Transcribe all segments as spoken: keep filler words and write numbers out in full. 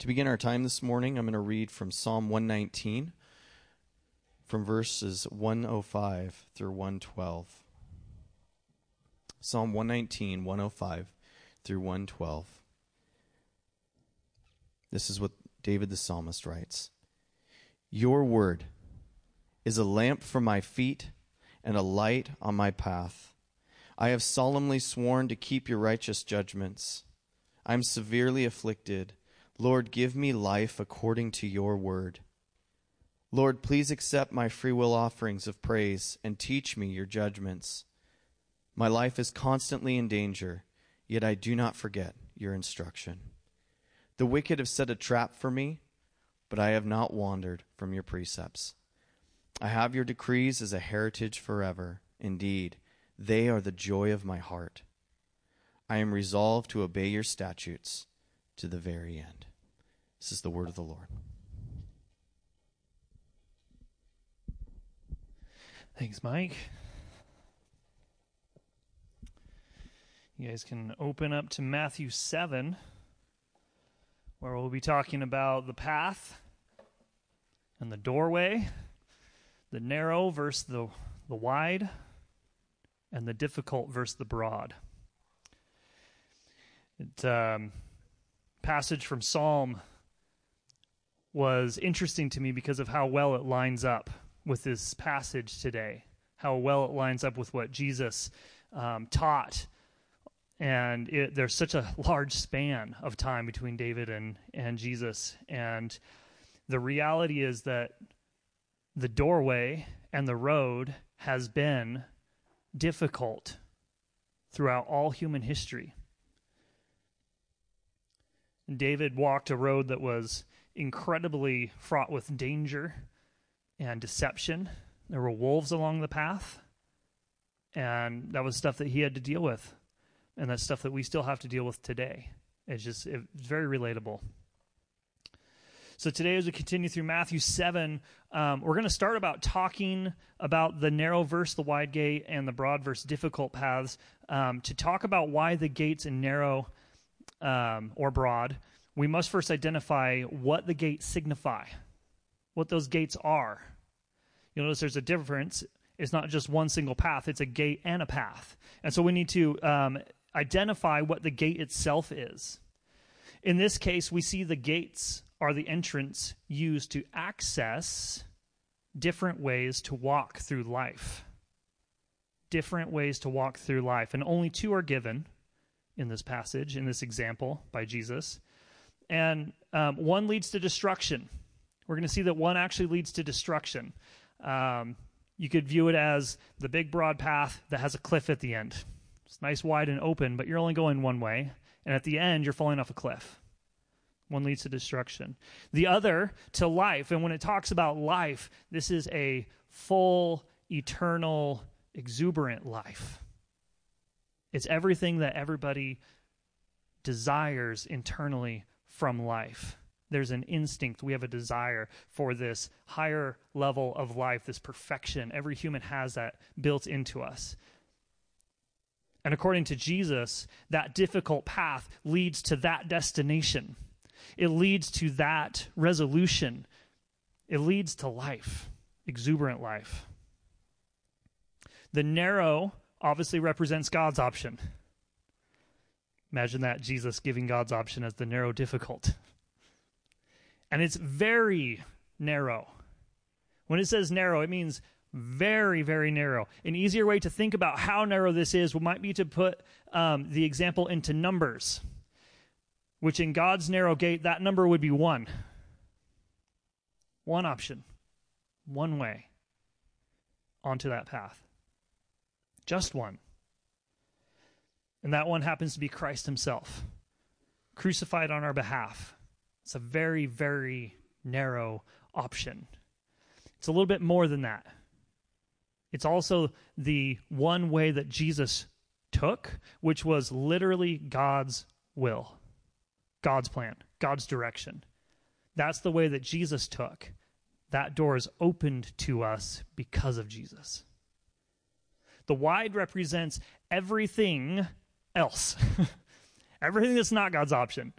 To begin our time this morning, I'm going to read from Psalm one nineteen, from verses one oh five through one twelve. Psalm one nineteen, one oh five through one twelve. This is what David the psalmist writes. Your word is a lamp for my feet and a light on my path. I have solemnly sworn to keep your righteous judgments. I am severely afflicted. Lord, give me life according to your word. Lord, please accept my freewill offerings of praise and teach me your judgments. My life is constantly in danger, yet I do not forget your instruction. The wicked have set a trap for me, but I have not wandered from your precepts. I have your decrees as a heritage forever. Indeed, they are the joy of my heart. I am resolved to obey your statutes to the very end. This is the word of the Lord. Thanks, Mike. You guys can open up to Matthew seven, where we'll be talking about the path and the doorway, the narrow versus the, the wide, and the difficult versus the broad. It, um, passage from Psalm was interesting to me because of how well it lines up with this passage today, how well it lines up with what Jesus um, taught. And it, there's such a large span of time between David and, and Jesus. And the reality is that the doorway and the road has been difficult throughout all human history. David walked a road that was incredibly fraught with danger and deception. There were wolves along the path, and that was stuff that he had to deal with. And that's stuff that we still have to deal with today. It's just it's very relatable. So today, as we continue through Matthew seven, um, we're going to start about talking about the narrow verse, the wide gate, and the broad verse, difficult paths, um, to talk about why the gates and narrow um, or broad. We must first identify what the gates signify, what those gates are. You'll notice there's a difference. It's not just one single path. It's a gate and a path. And so we need to um, identify what the gate itself is. In this case, we see the gates are the entrance used to access different ways to walk through life. Different ways to walk through life. And only two are given in this passage, in this example by Jesus. And um, one leads to destruction. We're going to see that one actually leads to destruction. Um, you could view it as the big broad path that has a cliff at the end. It's nice, wide, and open, but you're only going one way. And at the end, you're falling off a cliff. One leads to destruction. The other to life. And when it talks about life, this is a full, eternal, exuberant life. It's everything that everybody desires internally from life. There's an instinct. We have a desire for this higher level of life, this perfection. Every human has that built into us. And according to Jesus, that difficult path leads to that destination. It leads to that resolution. It leads to life, exuberant life. The narrow obviously represents God's option. Imagine that, Jesus giving God's option as the narrow difficult. And it's very narrow. When it says narrow, it means very, very narrow. An easier way to think about how narrow this is might be to put um, the example into numbers, which in God's narrow gate, that number would be one. One option. One way onto that path. Just one. And that one happens to be Christ himself, crucified on our behalf. It's a very, very narrow option. It's a little bit more than that. It's also the one way that Jesus took, which was literally God's will, God's plan, God's direction. That's the way that Jesus took. That door is opened to us because of Jesus. The wide represents everything else, everything that's not God's option.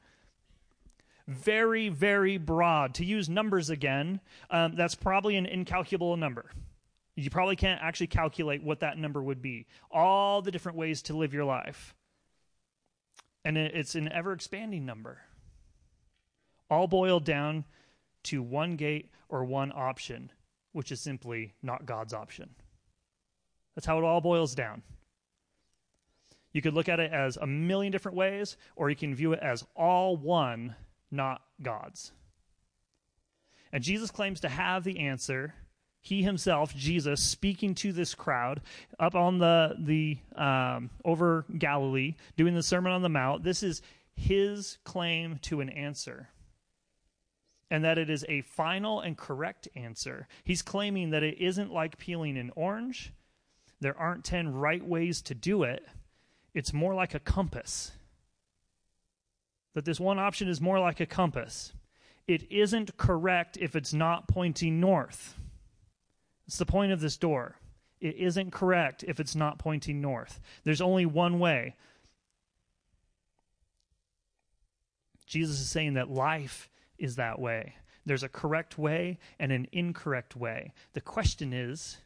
very, very broad. To use numbers again, um, that's probably an incalculable number. You probably can't actually calculate what that number would be. All the different ways to live your life. And it's an ever-expanding number. All boiled down to one gate or one option, which is simply not God's option. That's how it all boils down. You could look at it as a million different ways, or you can view it as all one, not God's. And Jesus claims to have the answer. He himself, Jesus, speaking to this crowd up on the, the um, over Galilee, doing the Sermon on the Mount. This is his claim to an answer, and that it is a final and correct answer. He's claiming that it isn't like peeling an orange. There aren't ten right ways to do it. It's more like a compass. That this one option is more like a compass. It isn't correct if it's not pointing north. It's the point of this door. It isn't correct if it's not pointing north. There's only one way. Jesus is saying that life is that way. There's a correct way and an incorrect way. The question is,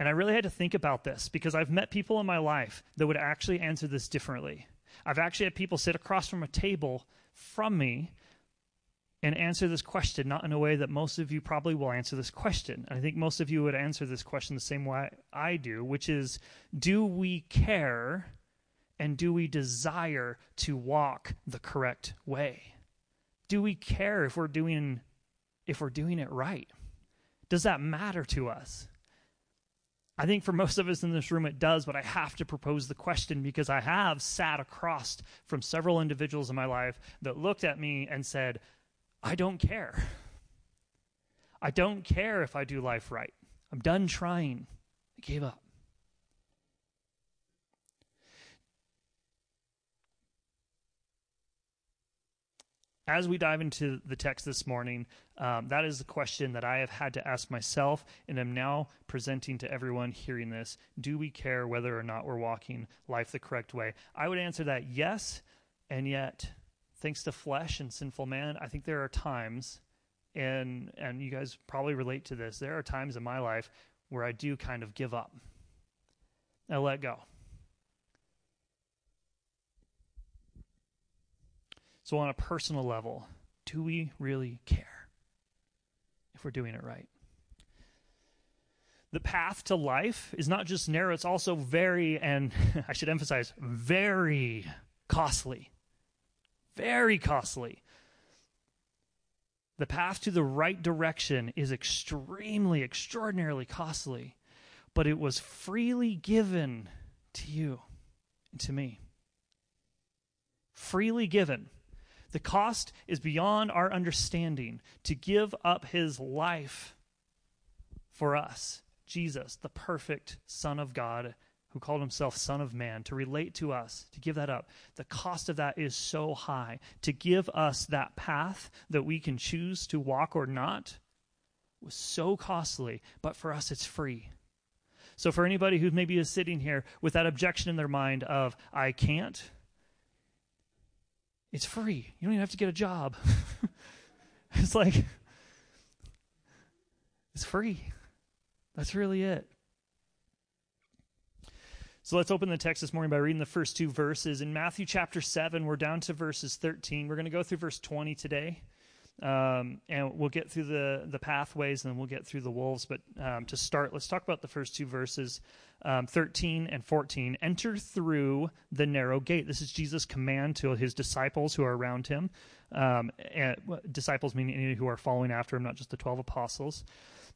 and I really had to think about this because I've met people in my life that would actually answer this differently. I've actually had people sit across from a table from me and answer this question, not in a way that most of you probably will answer this question. And I think most of you would answer this question the same way I do, which is, do we care and do we desire to walk the correct way? Do we care if we're doing, if we're doing it right? Does that matter to us? I think for most of us in this room it does, but I have to propose the question because I have sat across from several individuals in my life that looked at me and said, I don't care. I don't care if I do life right. I'm done trying. I gave up. As we dive into the text this morning, um, that is the question that I have had to ask myself, and I'm now presenting to everyone hearing this. Do we care whether or not we're walking life the correct way? I would answer that yes, and yet, thanks to flesh and sinful man, I think there are times, and and you guys probably relate to this, there are times in my life where I do kind of give up. I let go. So on a personal level, do we really care if we're doing it right? The path to life is not just narrow, it's also very, and I should emphasize, very costly. Very costly. The path to the right direction is extremely, extraordinarily costly, but it was freely given to you and to me. Freely given. The cost is beyond our understanding to give up his life for us. Jesus, the perfect Son of God, who called himself Son of Man, to relate to us, to give that up. The cost of that is so high. To give us that path that we can choose to walk or not was so costly, but for us it's free. So for anybody who maybe is sitting here with that objection in their mind of, I can't, it's free. You don't even have to get a job. It's like, it's free. That's really it. So let's open the text this morning by reading the first two verses. In Matthew chapter seven, we're down to verses thirteen. We're going to go through verse twenty today. Um, and we'll get through the, the pathways, and then we'll get through the wolves. But um, to start, let's talk about the first two verses, um, thirteen and fourteen. Enter through the narrow gate. This is Jesus' command to his disciples who are around him. Um, and, well, disciples meaning any who are following after him, not just the twelve apostles.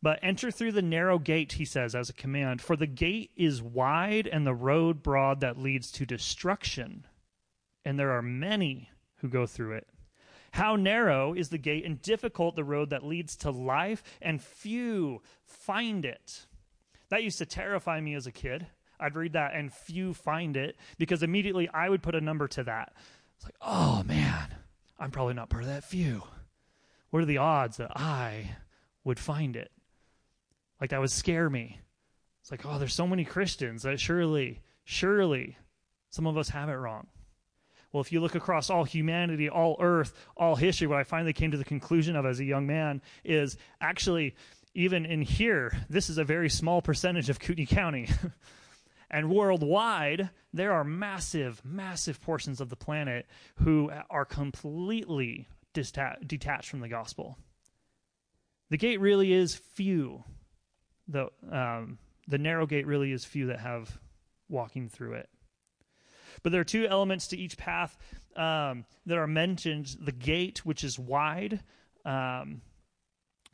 But enter through the narrow gate, he says, as a command. For the gate is wide and the road broad that leads to destruction, and there are many who go through it. How narrow is the gate and difficult the road that leads to life, and few find it. That used to terrify me as a kid. I'd read that, and few find it, because immediately I would put a number to that. It's like, oh man, I'm probably not part of that few. What are the odds that I would find it? Like, that would scare me. It's like, oh, there's so many Christians that surely, surely some of us have it wrong. Well, if you look across all humanity, all Earth, all history, what I finally came to the conclusion of as a young man is actually, even in here, this is a very small percentage of Kootenai County. And worldwide, there are massive, massive portions of the planet who are completely dista- detached from the gospel. The gate really is few. The um, the narrow gate really is few that have walking through it. But there are two elements to each path um, that are mentioned. The gate, which is wide, um,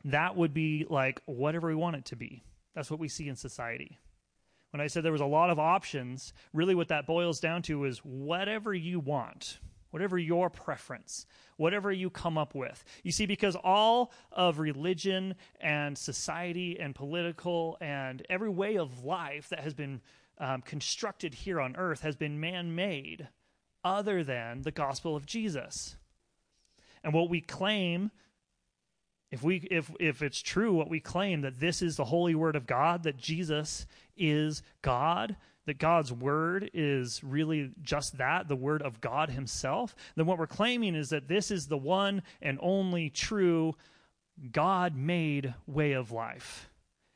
that would be like whatever we want it to be. That's what we see in society. When I said there was a lot of options, really what that boils down to is whatever you want, whatever your preference, whatever you come up with. You see, because all of religion and society and political and every way of life that has been um, constructed here on earth has been man-made other than the gospel of Jesus. And what we claim, if we if if it's true what we claim, that this is the holy word of God, that Jesus is God, that God's word is really just that, the word of God himself, then what we're claiming is that this is the one and only true God-made way of life,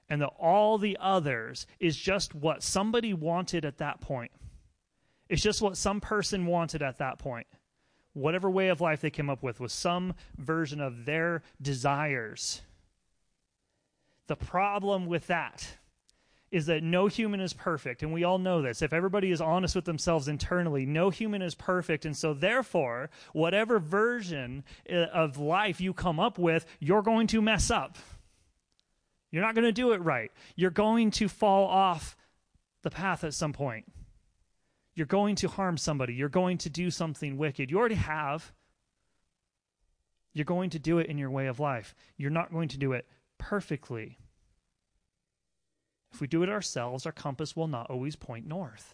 and that all the others is just what somebody wanted at that point. It's just what some person wanted at that point. Whatever way of life they came up with was some version of their desires. The problem with that is that no human is perfect, and we all know this. If everybody is honest with themselves internally, no human is perfect, and so therefore, whatever version of life you come up with, you're going to mess up. You're not going to do it right. You're going to fall off the path at some point. You're going to harm somebody. You're going to do something wicked. You already have. You're going to do it in your way of life. You're not going to do it perfectly. If we do it ourselves, our compass will not always point north.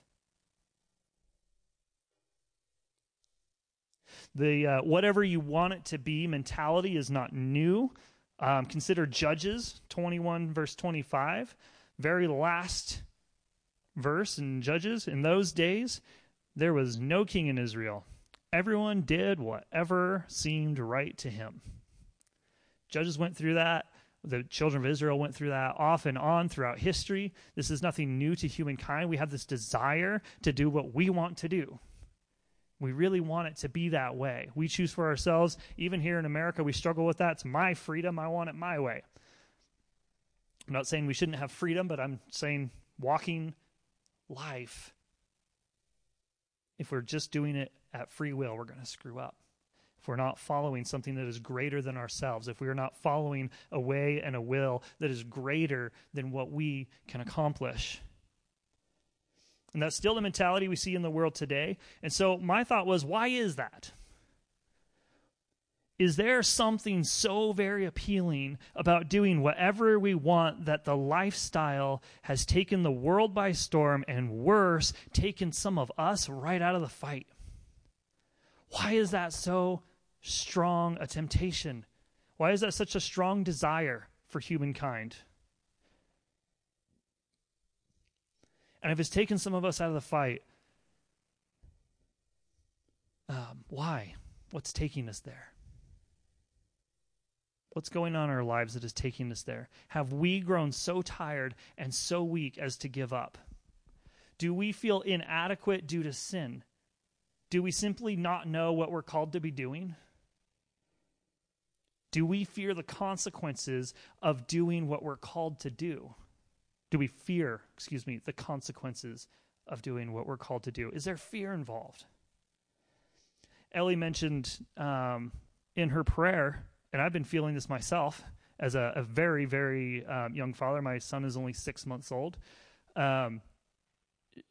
The uh, whatever you want it to be mentality is not new. Um, consider Judges twenty-one, verse twenty-five, very last verse in Judges. In those days, there was no king in Israel. Everyone did whatever seemed right to him. Judges went through that. The children of Israel went through that off and on throughout history. This is nothing new to humankind. We have this desire to do what we want to do. We really want it to be that way. We choose for ourselves. Even here in America, we struggle with that. It's my freedom. I want it my way. I'm not saying we shouldn't have freedom, but I'm saying walking life, if we're just doing it at free will, we're going to screw up. If we're not following something that is greater than ourselves, if we are not following a way and a will that is greater than what we can accomplish. And that's still the mentality we see in the world today. And so my thought was, why is that? Is there something so very appealing about doing whatever we want that the lifestyle has taken the world by storm, and worse, taken some of us right out of the fight? Why is that so strong a temptation? Why is that such a strong desire for humankind? And if it's taken some of us out of the fight, um, why? What's taking us there? What's going on in our lives that is taking us there? Have we grown so tired and so weak as to give up? Do we feel inadequate due to sin? Do we simply not know what we're called to be doing? Do we fear the consequences of doing what we're called to do? Do we fear, excuse me, the consequences of doing what we're called to do? Is there fear involved? Ellie mentioned um, in her prayer, and I've been feeling this myself as a, a very, very um, young father. My son is only six months old. Um,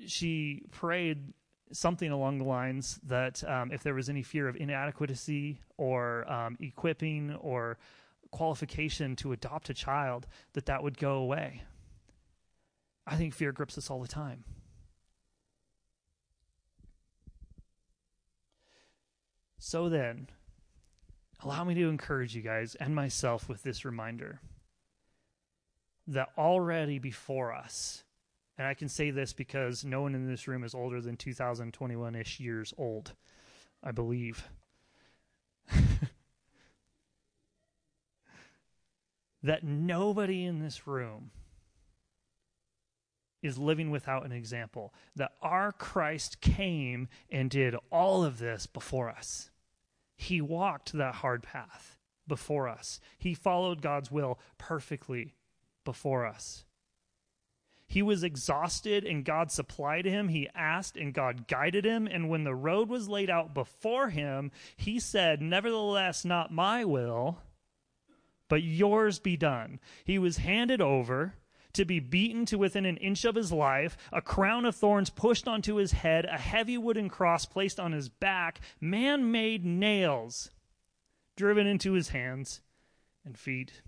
she prayed something along the lines that um, if there was any fear of inadequacy or um, equipping or qualification to adopt a child, that that would go away. I think fear grips us all the time. So then, allow me to encourage you guys and myself with this reminder that already before us, and I can say this because no one in this room is older than two thousand twenty-one-ish years old, I believe. That nobody in this room is living without an example. That our Christ came and did all of this before us. He walked that hard path before us. He followed God's will perfectly before us. He was exhausted and God supplied him. He asked and God guided him. And when the road was laid out before him, he said, "Nevertheless, not my will, but yours be done." He was handed over to be beaten to within an inch of his life, a crown of thorns pushed onto his head, a heavy wooden cross placed on his back, man-made nails driven into his hands and feet,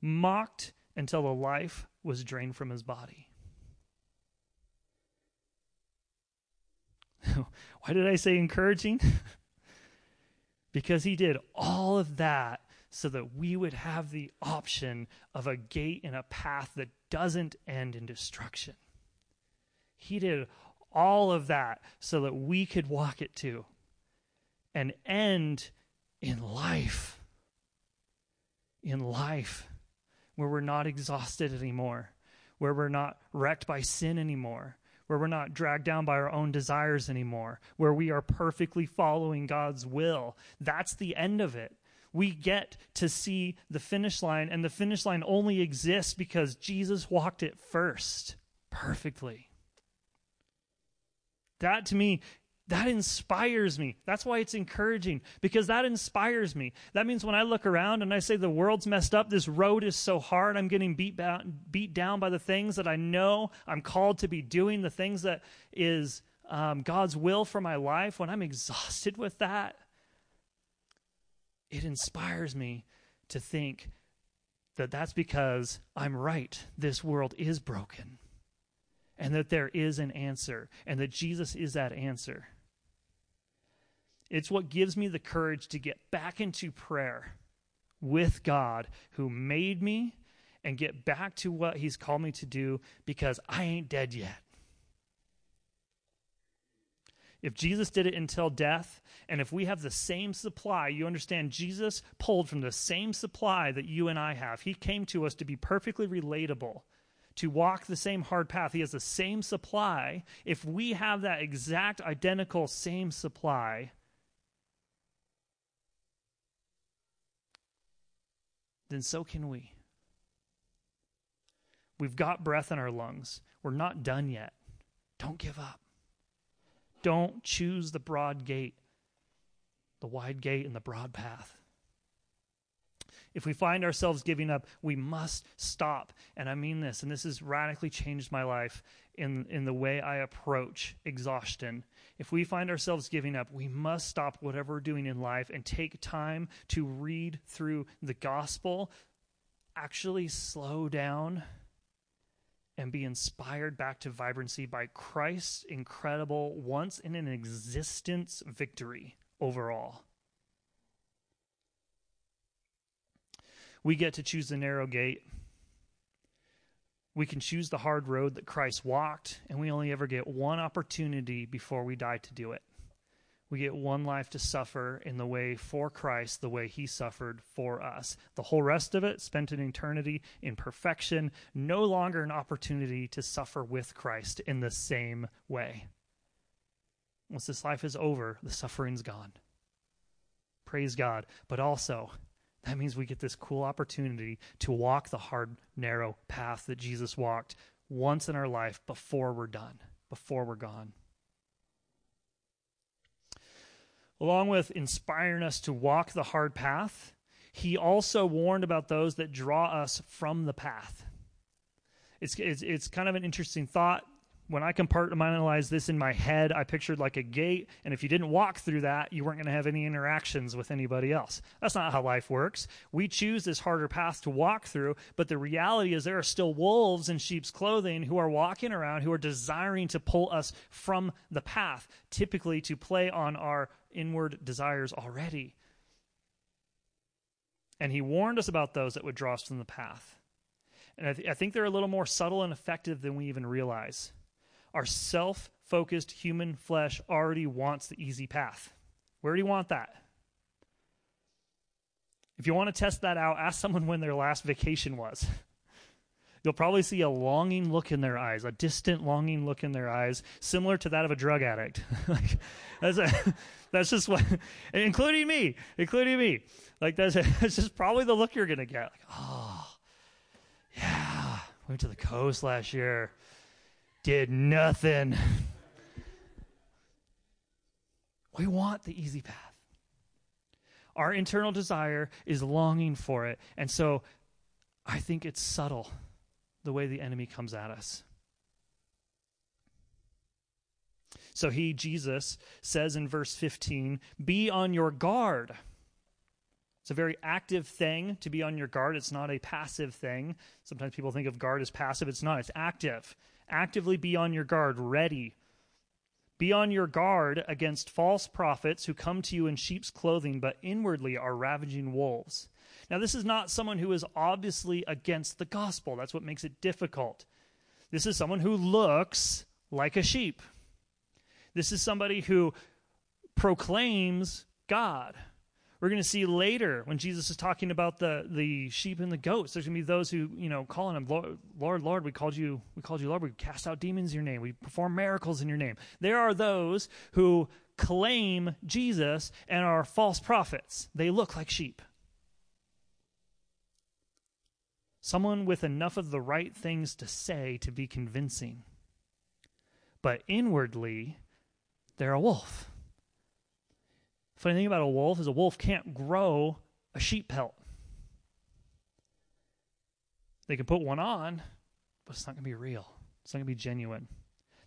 mocked until the life was drained from his body. Why did I say encouraging? Because he did all of that so that we would have the option of a gate and a path that doesn't end in destruction. He did all of that so that we could walk it too and end in life. In life. Where we're not exhausted anymore, where we're not wrecked by sin anymore, where we're not dragged down by our own desires anymore, where we are perfectly following God's will. That's the end of it. We get to see the finish line, and the finish line only exists because Jesus walked it first, perfectly. That to me, that inspires me. That's why it's encouraging, because that inspires me. That means when I look around and I say the world's messed up, this road is so hard, I'm getting beat, ba- beat down by the things that I know I'm called to be doing, the things that is um, God's will for my life. When I'm exhausted with that, it inspires me to think that that's because I'm right. This world is broken and that there is an answer and that Jesus is that answer. It's what gives me the courage to get back into prayer with God who made me and get back to what he's called me to do, because I ain't dead yet. If Jesus did it until death, and if we have the same supply, you understand Jesus pulled from the same supply that you and I have. He came to us to be perfectly relatable, to walk the same hard path. He has the same supply. If we have that exact identical same supply, then so can we. We've got breath in our lungs. We're not done yet. Don't give up. Don't choose the broad gate, the wide gate and the broad path. If we find ourselves giving up, we must stop. And I mean this, and this has radically changed my life in, in the way I approach exhaustion. If we find ourselves giving up, we must stop whatever we're doing in life and take time to read through the gospel, actually slow down, and be inspired back to vibrancy by Christ's incredible once in an existence victory overall. We get to choose the narrow gate. We can choose the hard road that Christ walked, and we only ever get one opportunity before we die to do it. We get one life to suffer in the way for Christ, the way he suffered for us. The whole rest of it spent in eternity, in perfection, no longer an opportunity to suffer with Christ in the same way. Once this life is over, the suffering's gone. Praise God. But also, that means we get this cool opportunity to walk the hard, narrow path that Jesus walked once in our life before we're done, before we're gone. Along with inspiring us to walk the hard path, he also warned about those that draw us from the path. It's, it's it's kind of an interesting thought. When I compartmentalized this in my head, I pictured like a gate, and if you didn't walk through that, you weren't going to have any interactions with anybody else. That's not how life works. We choose this harder path to walk through, but the reality is there are still wolves in sheep's clothing who are walking around, who are desiring to pull us from the path, typically to play on our inward desires already. And he warned us about those that would draw us from the path. And I, th- I think they're a little more subtle and effective than we even realize. Our self focused human flesh already wants the easy path. Where do you want that? If you want to test that out, ask someone when their last vacation was. You'll probably see a longing look in their eyes, a distant longing look in their eyes, similar to that of a drug addict. Like, that's, a, that's just what, including me, including me. Like, that's, a, that's just probably the look you're going to get. Like, oh, yeah, went to the coast last year, did nothing. We want the easy path. Our internal desire is longing for it. And so I think it's subtle, the way the enemy comes at us. So he, Jesus, says in verse fifteen, be on your guard. It's a very active thing to be on your guard. It's not a passive thing. Sometimes people think of guard as passive. It's not. It's active. Actively be on your guard, ready. Be on your guard against false prophets who come to you in sheep's clothing, but inwardly are ravaging wolves. Now, this is not someone who is obviously against the gospel. That's what makes it difficult. This is someone who looks like a sheep. This is somebody who proclaims God. We're going to see later when Jesus is talking about the, the sheep and the goats, there's going to be those who, you know, call on him, Lord, Lord, Lord, we called you, we called you Lord, we cast out demons in your name, we perform miracles in your name. There are those who claim Jesus and are false prophets. They look like sheep. Someone with enough of the right things to say to be convincing. But inwardly, they're a wolf. Funny thing about a wolf is a wolf can't grow a sheep pelt. They can put one on, but it's not going to be real. It's not going to be genuine.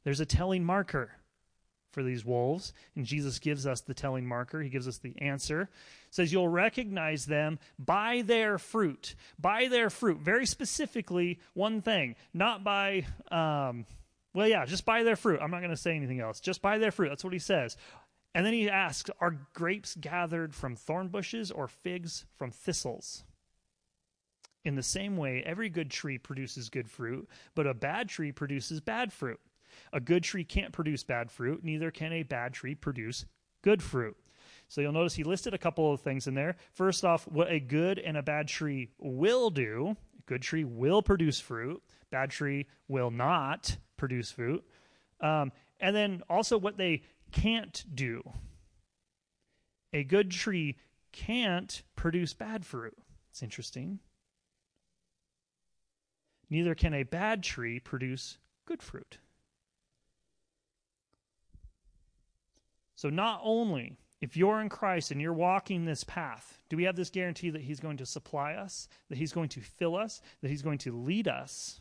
There's a telling marker for these wolves, and Jesus gives us the telling marker. He gives us the answer. It says you'll recognize them by their fruit. By their fruit. Very specifically, one thing. Not by, um, well, yeah, just by their fruit. I'm not going to say anything else. Just by their fruit. That's what he says. And then he asks, are grapes gathered from thorn bushes or figs from thistles? In the same way, every good tree produces good fruit, but a bad tree produces bad fruit. A good tree can't produce bad fruit, neither can a bad tree produce good fruit. So you'll notice he listed a couple of things in there. First off, what a good and a bad tree will do. A good tree will produce fruit. Bad tree will not produce fruit. Um, and then also what they can't do. A good tree can't produce bad fruit. It's interesting. Neither can a bad tree produce good fruit. So not only if you're in Christ and you're walking this path, do we have this guarantee that he's going to supply us, that he's going to fill us, that he's going to lead us.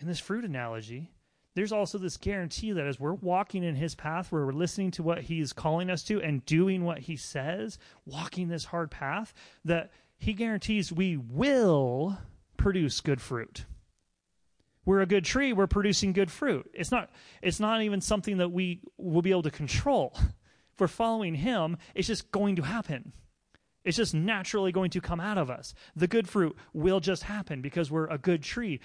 In this fruit analogy, there's also this guarantee that as we're walking in his path, where we're listening to what he's calling us to and doing what he says, walking this hard path, that he guarantees we will produce good fruit. We're a good tree, we're producing good fruit. It's not it's not even something that we will be able to control. If we're following him, it's just going to happen. It's just naturally going to come out of us. The good fruit will just happen because we're a good tree.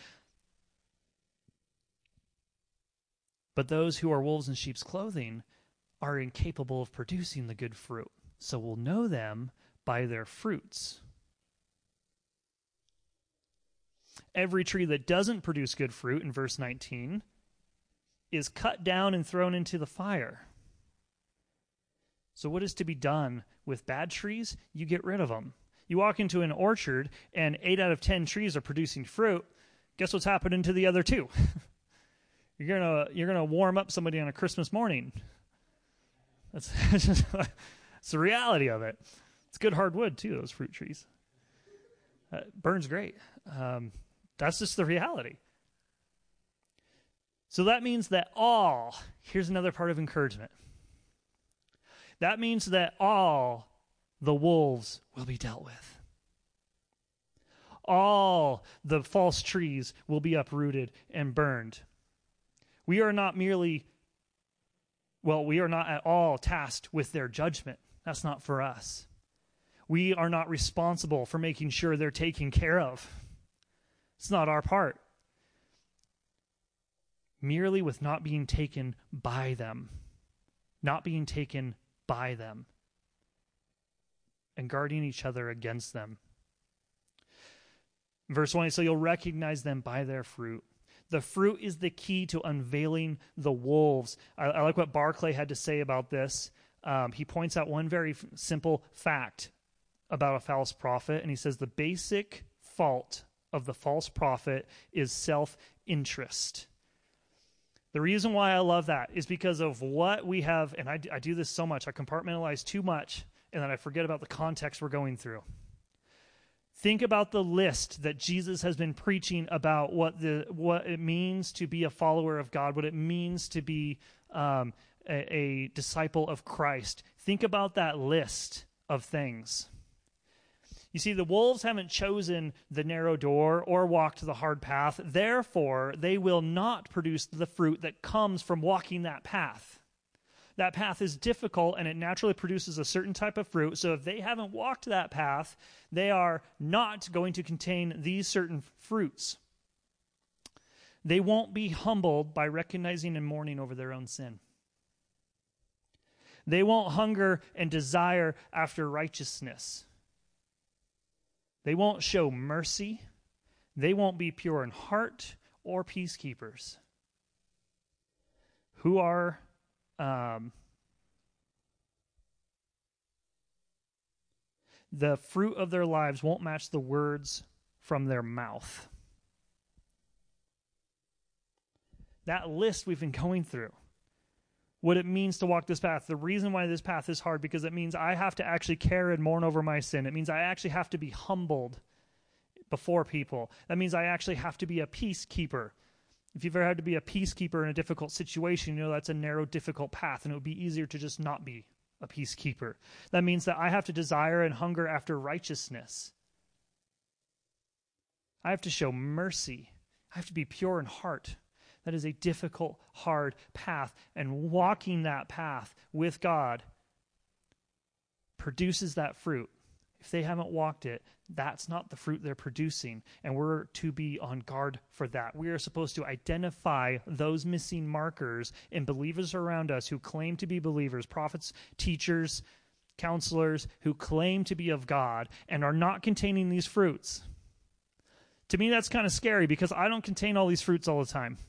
But those who are wolves in sheep's clothing are incapable of producing the good fruit. So we'll know them by their fruits. Every tree that doesn't produce good fruit, in verse nineteen, is cut down and thrown into the fire. So what is to be done with bad trees? You get rid of them. You walk into an orchard and eight out of ten trees are producing fruit. Guess what's happening to the other two? You're going to you're gonna warm up somebody on a Christmas morning. That's, that's, just, that's the reality of it. It's good hardwood, too, those fruit trees. Uh, burns great. Um, that's just the reality. So that means that all, here's another part of encouragement. That means that all the wolves will be dealt with. All the false trees will be uprooted and burned. We are not merely, well, we are not at all tasked with their judgment. That's not for us. We are not responsible for making sure they're taken care of. It's not our part. merely with not being taken by them. Not being taken by them. And guarding each other against them. Verse one, so you'll recognize them by their fruit. The fruit is the key to unveiling the wolves. I, I like what Barclay had to say about this. Um, he points out one very f- simple fact about a false prophet, and he says the basic fault of the false prophet is self-interest. The reason why I love that is because of what we have, and I, I do this so much, I compartmentalize too much, and then I forget about the context we're going through. Think about the list that Jesus has been preaching about what the what it means to be a follower of God, what it means to be um, a, a disciple of Christ. Think about that list of things. You see, the wolves haven't chosen the narrow door or walked the hard path. Therefore, they will not produce the fruit that comes from walking that path. That path is difficult, and it naturally produces a certain type of fruit. So if they haven't walked that path, they are not going to contain these certain fruits. They won't be humbled by recognizing and mourning over their own sin. They won't hunger and desire after righteousness. They won't show mercy. They won't be pure in heart or peacekeepers. Who are... Um, the fruit of their lives won't match the words from their mouth. That list we've been going through, what it means to walk this path, the reason why this path is hard, because it means I have to actually care and mourn over my sin. It means I actually have to be humbled before people. That means I actually have to be a peacekeeper. If you've ever had to be a peacekeeper in a difficult situation, you know that's a narrow, difficult path, and it would be easier to just not be a peacekeeper. That means that I have to desire and hunger after righteousness. I have to show mercy. I have to be pure in heart. That is a difficult, hard path, and walking that path with God produces that fruit. If they haven't walked it, that's not the fruit they're producing, and we're to be on guard for that. We are supposed to identify those missing markers in believers around us who claim to be believers, prophets, teachers, counselors, who claim to be of God and are not containing these fruits. To me, that's kind of scary because I don't contain all these fruits all the time.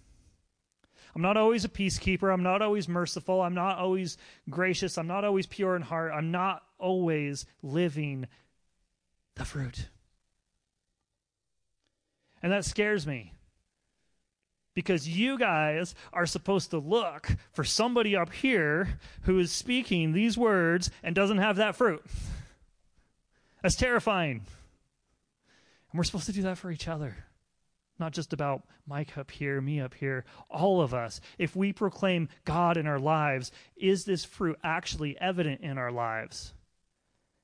I'm not always a peacekeeper. I'm not always merciful. I'm not always gracious. I'm not always pure in heart. I'm not always living the fruit. And that scares me because you guys are supposed to look for somebody up here who is speaking these words and doesn't have that fruit. That's terrifying. And we're supposed to do that for each other. Not just about Mike up here, me up here, all of us. If we proclaim God in our lives, is this fruit actually evident in our lives?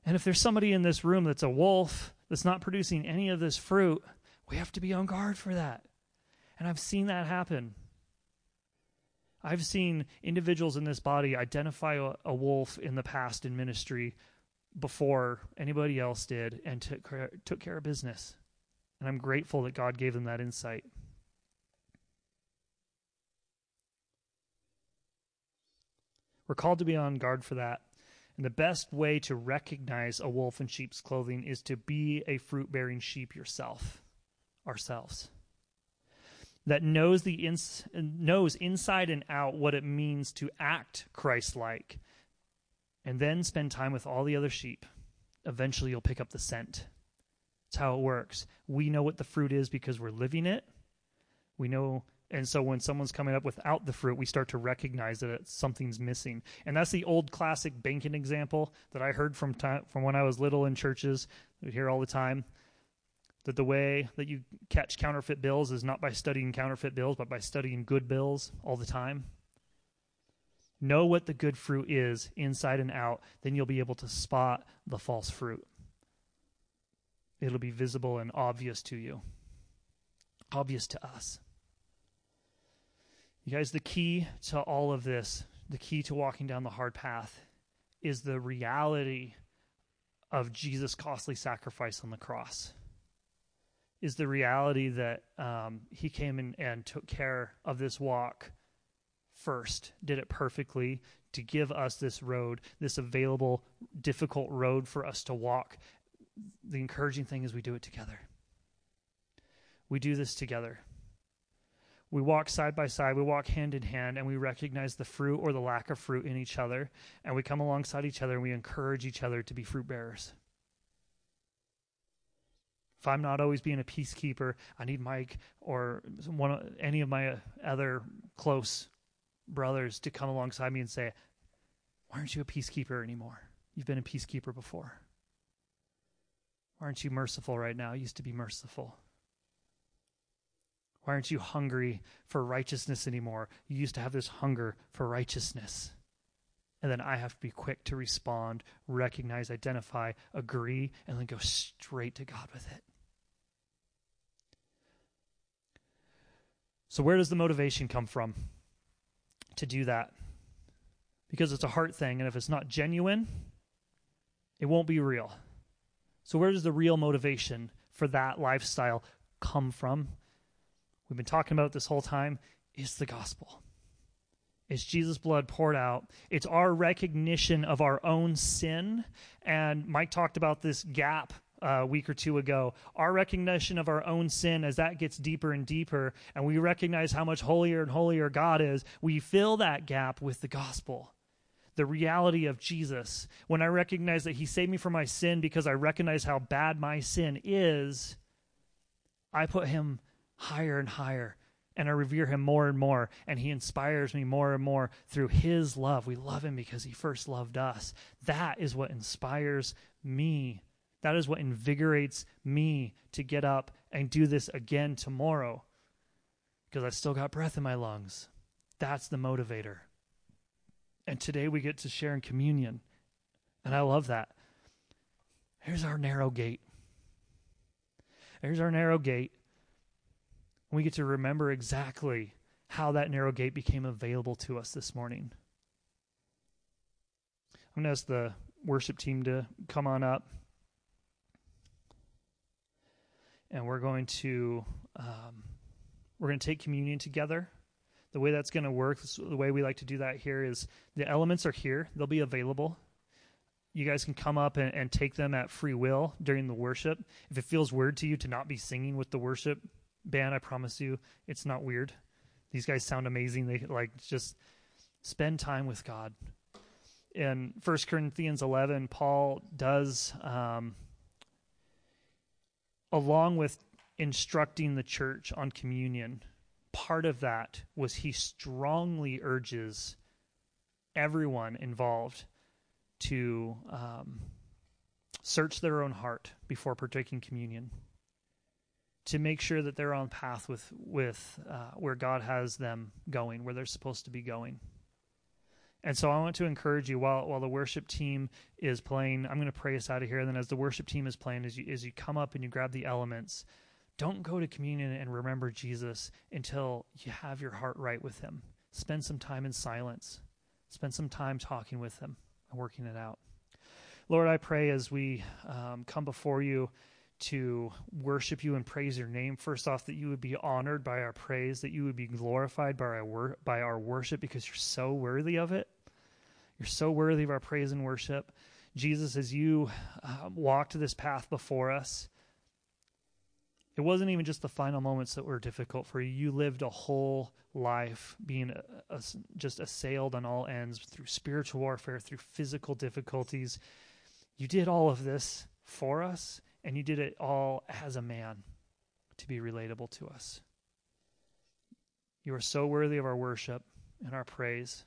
And if there's somebody in this room that's a wolf, that's not producing any of this fruit, we have to be on guard for that. And I've seen that happen. I've seen individuals in this body identify a, a wolf in the past in ministry before anybody else did and took care, took care of business. And I'm grateful that God gave them that insight. We're called to be on guard for that. And the best way to recognize a wolf in sheep's clothing is to be a fruit-bearing sheep yourself, ourselves, that knows the ins- knows inside and out what it means to act Christ-like, and then spend time with all the other sheep. Eventually, you'll pick up the scent. That's how it works. We know what the fruit is because we're living it. We know, and so when someone's coming up without the fruit, we start to recognize that something's missing. And that's the old classic banking example that I heard from time, from when I was little in churches. We'd hear all the time that the way that you catch counterfeit bills is not by studying counterfeit bills, but by studying good bills all the time. Know what the good fruit is inside and out. Then you'll be able to spot the false fruit. It'll be visible and obvious to you, obvious to us. You guys, the key to all of this, the key to walking down the hard path is the reality of Jesus' costly sacrifice on the cross. is the reality that um, he came in and took care of this walk first, did it perfectly to give us this road, this available, difficult road for us to walk. The encouraging thing is we do it together. We do this together. We walk side by side, we walk hand in hand, and we recognize the fruit or the lack of fruit in each other, and we come alongside each other and we encourage each other to be fruit bearers. If I'm not always being a peacekeeper, I need Mike or one, any of my other close brothers to come alongside me and say, why aren't you a peacekeeper anymore? You've been a peacekeeper before. Why aren't you merciful right now? You used to be merciful. Why aren't you hungry for righteousness anymore? You used to have this hunger for righteousness. And then I have to be quick to respond, recognize, identify, agree, and then go straight to God with it. So where does the motivation come from to do that? Because it's a heart thing, and if it's not genuine, it won't be real. So where does the real motivation for that lifestyle come from? We've been talking about this whole time. It's the gospel. It's Jesus' blood poured out. It's our recognition of our own sin. And Mike talked about this gap a week or two ago. Our recognition of our own sin, as that gets deeper and deeper, and we recognize how much holier and holier God is, we fill that gap with the gospel, the reality of Jesus. When I recognize that he saved me from my sin because I recognize how bad my sin is, I put him higher and higher. And I revere him more and more, and he inspires me more and more through his love. We love him because he first loved us. That is what inspires me. That is what invigorates me to get up and do this again tomorrow, because I've still got breath in my lungs. That's the motivator. And today we get to share in communion, and I love that. Here's our narrow gate. Here's our narrow gate. We get to remember exactly how that narrow gate became available to us this morning. I'm going to ask the worship team to come on up. And we're going to um, we're going to take communion together. The way that's going to work, the way we like to do that here, is the elements are here. They'll be available. You guys can come up and, and take them at free will during the worship. If it feels weird to you to not be singing with the worship band, I promise you, it's not weird. These guys sound amazing. They like just spend time with God. In First Corinthians eleven, Paul does, um, along with instructing the church on communion, part of that was he strongly urges everyone involved to um, search their own heart before partaking communion, to make sure that they're on path with with uh, where God has them going, where they're supposed to be going. And so I want to encourage you, while while the worship team is playing, I'm going to pray us out of here, and then as the worship team is playing, as you, as you come up and you grab the elements, don't go to communion and remember Jesus until you have your heart right with him. Spend some time in silence. Spend some time talking with him and working it out. Lord, I pray as we um, come before you to worship you and praise your name, first off, that you would be honored by our praise, that you would be glorified by our, wor- by our worship, because you're so worthy of it. You're so worthy of our praise and worship. Jesus, as you uh, walked this path before us, it wasn't even just the final moments that were difficult for you. You lived a whole life being a, a, just assailed on all ends through spiritual warfare, through physical difficulties. You did all of this for us, and you did it all as a man to be relatable to us. You are so worthy of our worship and our praise.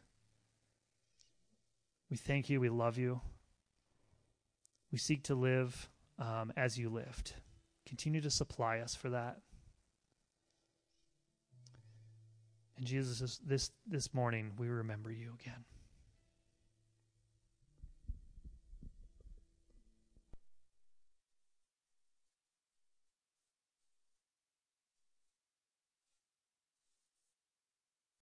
We thank you. We love you. We seek to live um, as you lived. Continue to supply us for that. And Jesus, this, this morning, we remember you again.